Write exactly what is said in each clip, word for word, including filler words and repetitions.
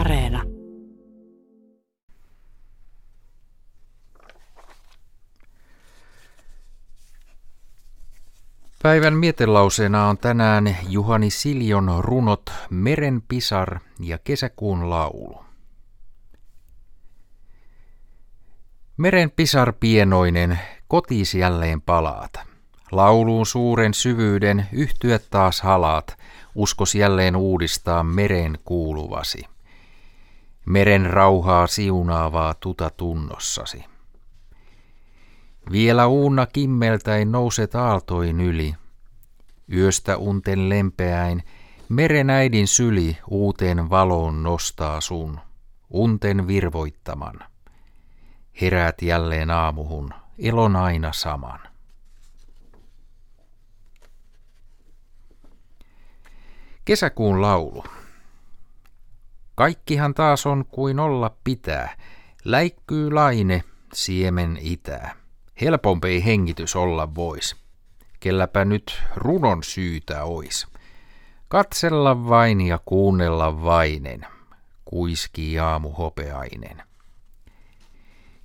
Areena. Päivän mietelauseena on tänään Juhani Siljon runot Meren pisar ja kesäkuun laulu. Meren pisar pienoinen, kotiis jälleen palaat. Lauluun suuren syvyyden yhtyä taas halaat, uskos jälleen uudistaa meren kuuluvasi. Meren rauhaa siunaavaa tuta tunnossasi. Vielä uuna kimmeltäin nouset aaltoin yli. Yöstä unten lempeäin, meren äidin syli uuteen valoon nostaa sun, unten virvoittaman. Heräät jälleen aamuhun, elon aina saman. Kesäkuun laulu. Kaikkihan taas on kuin olla pitää, läikkyy laine, siemen itää. Helpompi hengitys olla vois, kelläpä nyt runon syytä ois. Katsella vain ja kuunnella vainen, kuiskii aamu hopeainen.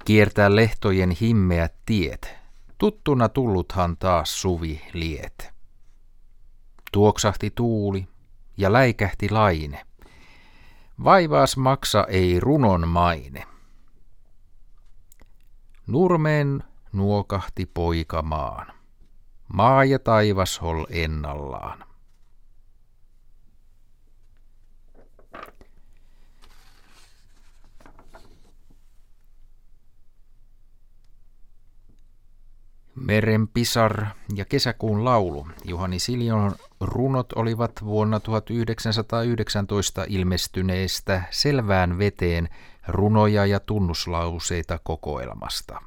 Kiertää lehtojen himmeät tiet, tuttuna tulluthan taas suvi liet. Tuoksahti tuuli ja läikähti laine, vaivaas maksa ei runon maine. Nurmeen nuokahti poika maan, maa ja taivas hol ennallaan. Meren pisar ja kesäkuun laulu. Juhani Siljon runot olivat vuonna tuhatyhdeksänsataayhdeksäntoista ilmestyneestä Selvään veteen runoja ja tunnuslauseita kokoelmasta.